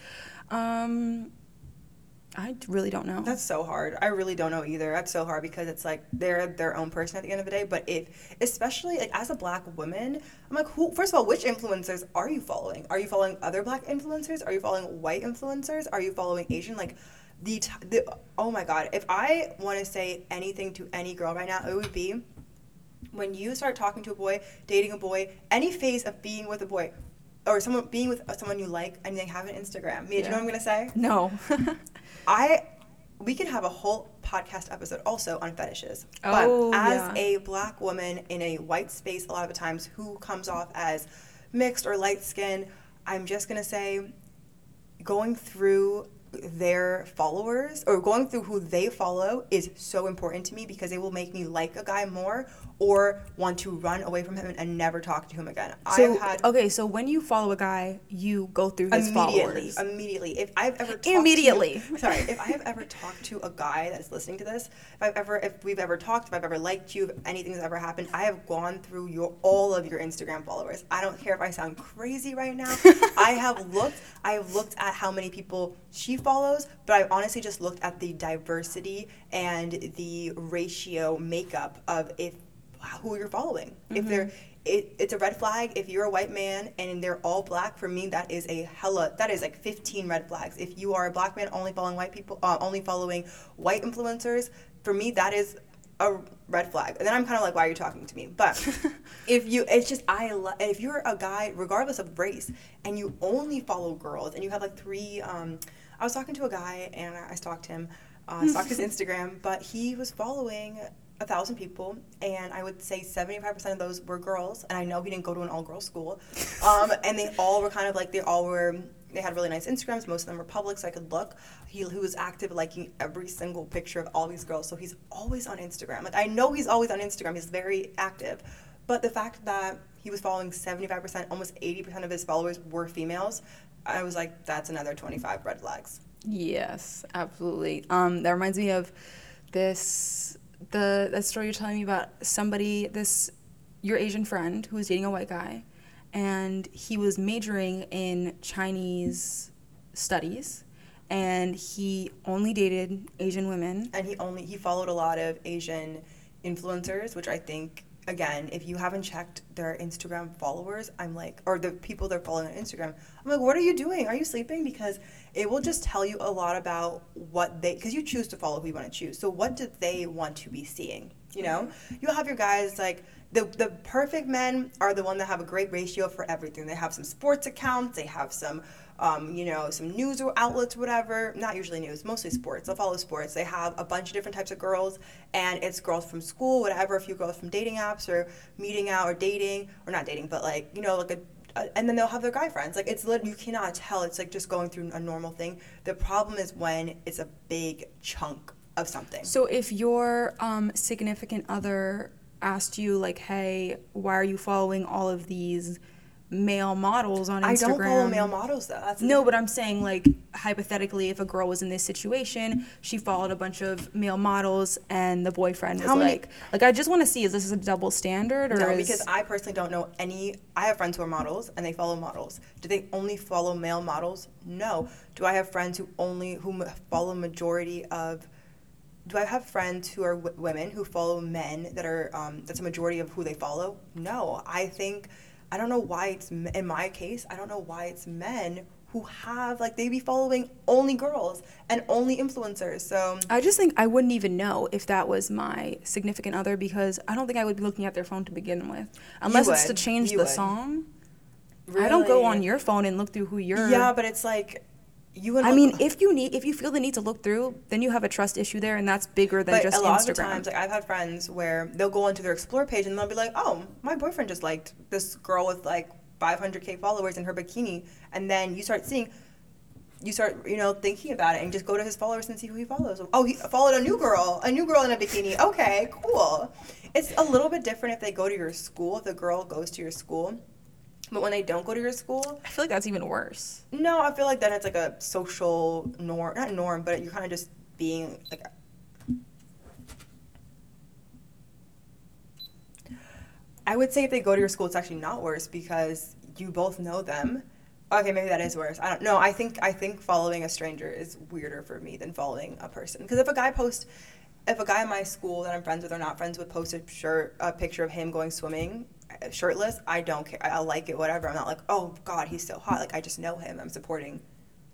I really don't know. That's so hard. I really don't know either. That's so hard because it's like they're their own person at the end of the day. But especially like as a black woman, I'm like, first of all, which influencers are you following? Are you following other black influencers? Are you following white influencers? Are you following Asian? Like oh my God. If I want to say anything to any girl right now, it would be when you start talking to a boy, dating a boy, any phase of being with a boy, or being with someone you like, and they have an Instagram. Mia, do you know what I'm gonna say? No. We could have a whole podcast episode also on fetishes. Oh, but as a black woman in a white space, a lot of the times, who comes off as mixed or light skin, I'm just gonna say, going through their followers or going through who they follow is so important to me, because it will make me like a guy more or want to run away from him and never talk to him again. So when you follow a guy, you go through his followers immediately. If I have ever talked to a guy that's listening to this, if we've ever talked, if I've ever liked you, if anything's ever happened, I have gone through all of your Instagram followers. I don't care if I sound crazy right now. I have looked at how many people she follows, but I've honestly just looked at the diversity and the ratio makeup of who you're following. Mm-hmm. If it's a red flag if you're a white man and they're all black. For me, that is like 15 red flags. If you are a black man only following white people, only following white influencers, for me that is a red flag. And then I'm kind of like, why are you talking to me? But if you're a guy, regardless of race, and you only follow girls, and you have like three, I was talking to a guy and I stalked his Instagram, but he was following 1,000 people, and I would say 75% of those were girls, and I know he didn't go to an all-girls school, and they all were kind of like, they had really nice Instagrams, most of them were public, so I could look. He was active liking every single picture of all these girls, so he's always on Instagram. Like, I know he's always on Instagram, he's very active, but the fact that he was following 75%, almost 80% of his followers were females, I was like, that's another 25 red flags. Yes, absolutely. That reminds me of the story you're telling me about somebody, your Asian friend who was dating a white guy, and he was majoring in Chinese studies, and he only dated Asian women. And he followed a lot of Asian influencers, which I think, again, if you haven't checked their Instagram followers, I'm like, or the people they're following on Instagram, I'm like, what are you doing? Are you sleeping? Because it will just tell you a lot about what they, because you choose to follow who you want to choose. So what do they want to be seeing? You know, you'll have your guys like, the perfect men are the one that have a great ratio for everything. They have some sports accounts, they have some, some news or outlets, whatever. Not usually news, mostly sports. They'll follow sports. They have a bunch of different types of girls, and it's girls from school, whatever, a few girls from dating apps or meeting out or dating, or not dating, but like, you know, like and then they'll have their guy friends. Like, it's literally, you cannot tell. It's like just going through a normal thing. The problem is when it's a big chunk of something. So if your significant other asked you, like, hey, why are you following all of these male models on Instagram? I don't follow male models, though. No, but I'm saying, like, hypothetically, if a girl was in this situation, she followed a bunch of male models, and the boyfriend was like, I just want to see, is this a double standard? Or no, because I personally don't know any. I have friends who are models, and they follow models. Do they only follow male models? No. Do I have friends who follow majority of... Do I have friends who are women who follow men that are that's a majority of who they follow? No. I don't know why it's, in my case, I don't know why it's men who have, like, they be following only girls and only influencers. So I just think I wouldn't even know if that was my significant other, because I don't think I would be looking at their phone to begin with. Unless it's to change the song. Really? I don't go on your phone and look through who you're... Yeah, but it's like... if you feel the need to look through, then you have a trust issue there, and that's bigger than just Instagram. But a lot of times, like, I've had friends where they'll go onto their Explore page and they'll be like, oh, my boyfriend just liked this girl with like 500K followers in her bikini, and then you start seeing, thinking about it, and just go to his followers and see who he follows. Oh, he followed a new girl in a bikini. Okay, cool. It's a little bit different if they go to your school, if the girl goes to your school. But when they don't go to your school... I feel like that's even worse. No, I feel like then it's like a social norm. Not norm, but you're kind of just being like... I would say if they go to your school, it's actually not worse because you both know them. Okay, maybe that is worse. I don't know. I think following a stranger is weirder for me than following a person. Because if a guy in my school that I'm friends with or not friends with posts a picture of him going swimming... shirtless, I don't care. I like it, whatever. I'm not like, oh god, he's so hot. Like, I just know him. I'm supporting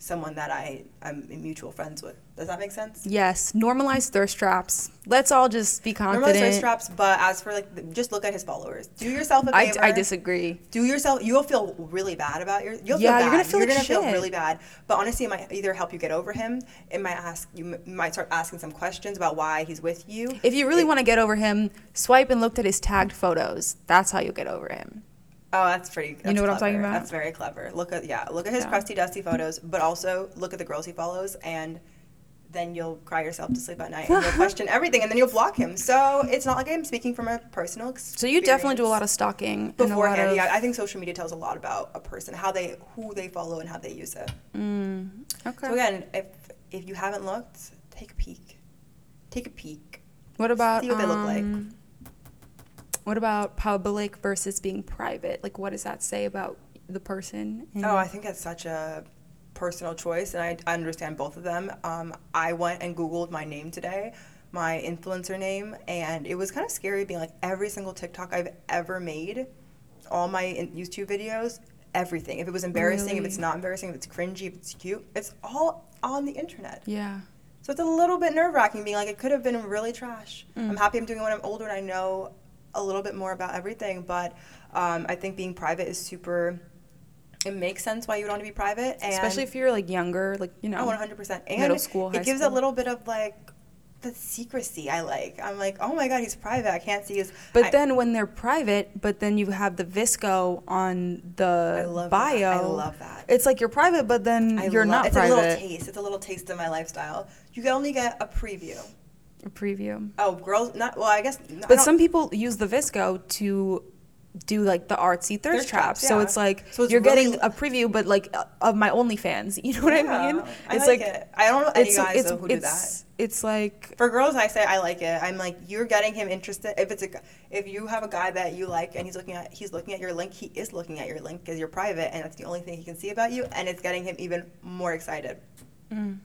someone that I'm mutual friends with. Does that make sense? Yes. Normalize thirst traps. Let's all just be confident. Normalize thirst traps, but as for like, just look at his followers. Do yourself a favor. I disagree. Do yourself. You'll feel really bad about your. You'll feel bad. You're gonna feel really bad. But honestly, it might either help you get over him. It might ask you. Might start asking some questions about why he's with you. If you really want to get over him, swipe and look at his tagged photos. That's how you get over him. Oh, that's pretty. That's, you know what, clever. I'm talking about? That's very clever. Look at his crusty, dusty photos, but also look at the girls he follows, and then you'll cry yourself to sleep at night, and you'll question everything, and then you'll block him. So it's not like I'm speaking from a personal experience. So you definitely do a lot of stalking beforehand. I think social media tells a lot about a person, who they follow, and how they use it. Mm, okay. So again, if you haven't looked, take a peek. What about see what they look like? What about public versus being private? Like, what does that say about the person? Oh, I think that's such a personal choice, and I understand both of them. I went and Googled my name today, my influencer name, and it was kind of scary being like, every single TikTok I've ever made, all my YouTube videos, everything. If it was embarrassing, really? If it's not embarrassing, if it's cringy, if it's cute, it's all on the internet. Yeah. So it's a little bit nerve-wracking being like, it could have been really trash. Mm. I'm happy I'm doing it when I'm older and I know a little bit more about everything, but I think being private is super, it makes sense why you would want to be private. And especially if you're like younger, like, you know, 100%. And middle school, high school. It gives a little bit of like the secrecy I like. I'm like, oh my God, he's private. I can't see his. But then when they're private, but then you have the visco on the bio. That. I love that. It's like you're private, but then you're not private. It's a little taste. It's a little taste of my lifestyle. You can only get a preview. A preview. Oh, girls, not, well, I guess. But some people use the visco to do like the artsy thirst traps. Yeah. So it's like you're really getting a preview, but like of my OnlyFans. You know what I mean? It's I like it. I don't know any guys though who do that. It's like for girls, I say I like it. I'm like, you're getting him interested. If you have a guy that you like and he's looking at your link, he is looking at your link because you're private and that's the only thing he can see about you, and it's getting him even more excited. Mm.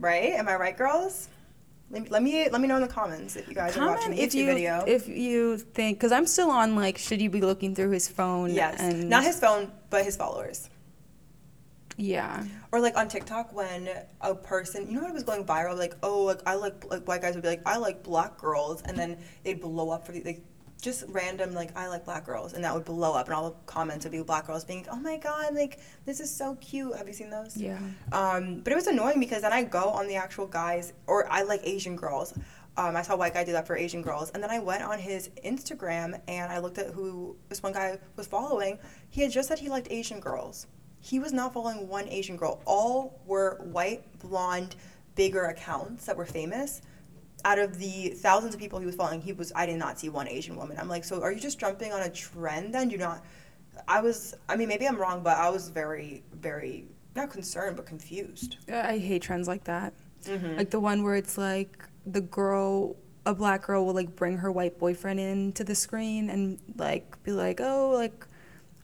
Right? Am I right, girls? Let me know in the comments if you guys are watching the YouTube video. If you think, because I'm still on, like, should you be looking through his phone? Yes. And not his phone, but his followers. Yeah. Or, like, on TikTok when a person, you know what was going viral? Like, oh, like, I like white guys would be like, I like black girls. And then they'd blow up for, like, just random, like, I like black girls. And that would blow up. And all the comments would be black girls being like, oh, my God, like, this is so cute. Have you seen those? Yeah. But it was annoying because then I go on the actual guys, or I like Asian girls. I saw a white guy do that for Asian girls. And then I went on his Instagram, and I looked at who this one guy was following. He had just said he liked Asian girls. He was not following one Asian girl. All were white, blonde, bigger accounts that were famous. Out of the thousands of people he was following, I did not see one Asian woman. I'm like, so are you just jumping on a trend then? Maybe I'm wrong, but I was very, very, not concerned, but confused. I hate trends like that. Mm-hmm. Like the one where it's like a black girl will like bring her white boyfriend into the screen and like be like, oh, like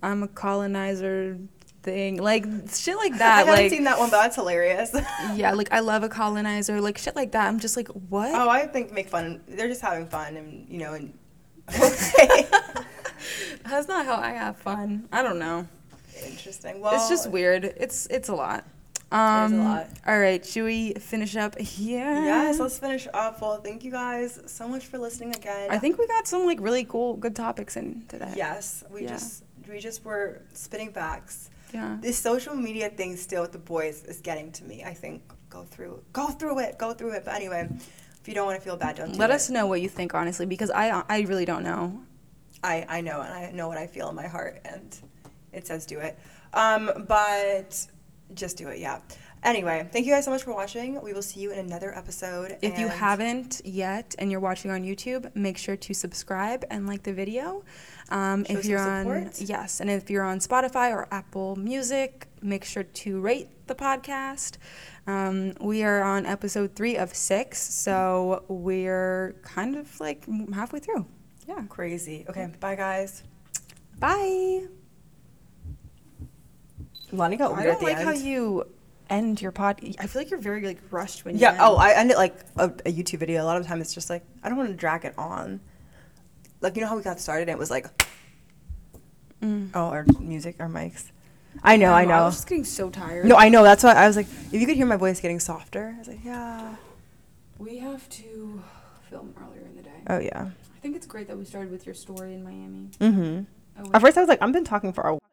I'm a colonizer thing. Like shit like that. I haven't seen that one, but that's hilarious. Yeah, like I love a colonizer, like shit like that. I'm just like, what? Oh, I think make fun. They're just having fun and, you know, and okay. That's not how I have fun. I don't know. Interesting. Well, it's just weird. It's a lot. It is a lot. All right, should we finish up here? Yes, let's finish up. Well, thank you guys so much for listening again. I think we got some like really cool, good topics in today. Yes, we just were spitting facts. Yeah. This social media thing still with the boys is getting to me, I think. Go through it. But anyway, if you don't want to feel bad, don't do it. Let us know what you think, honestly, because I really don't know. I know, and I know what I feel in my heart, and it says do it. But just do it, yeah. Anyway, thank you guys so much for watching. We will see you in another episode. If you haven't yet and you're watching on YouTube, make sure to subscribe and like the video. If you're on, yes, and if you're on Spotify or Apple Music, make sure to rate the podcast. We are on episode 3 of 6, so we're kind of like halfway through. Yeah, crazy. Okay, bye guys. Bye. Lonnie got weird at the end. I don't like how you end your pod. I feel like you're very like rushed when you end. Oh, I end it like a YouTube video. A lot of the time it's just like I don't want to drag it on. Like, you know how we got started and it was like, oh, our music, our mics. I know. I was just getting so tired. No, I know. That's why I was like, if you could hear my voice getting softer. I was like, yeah. We have to film earlier in the day. Oh, yeah. I think it's great that we started with your story in Miami. Mm-hmm. At first I was like, I've been talking for a while.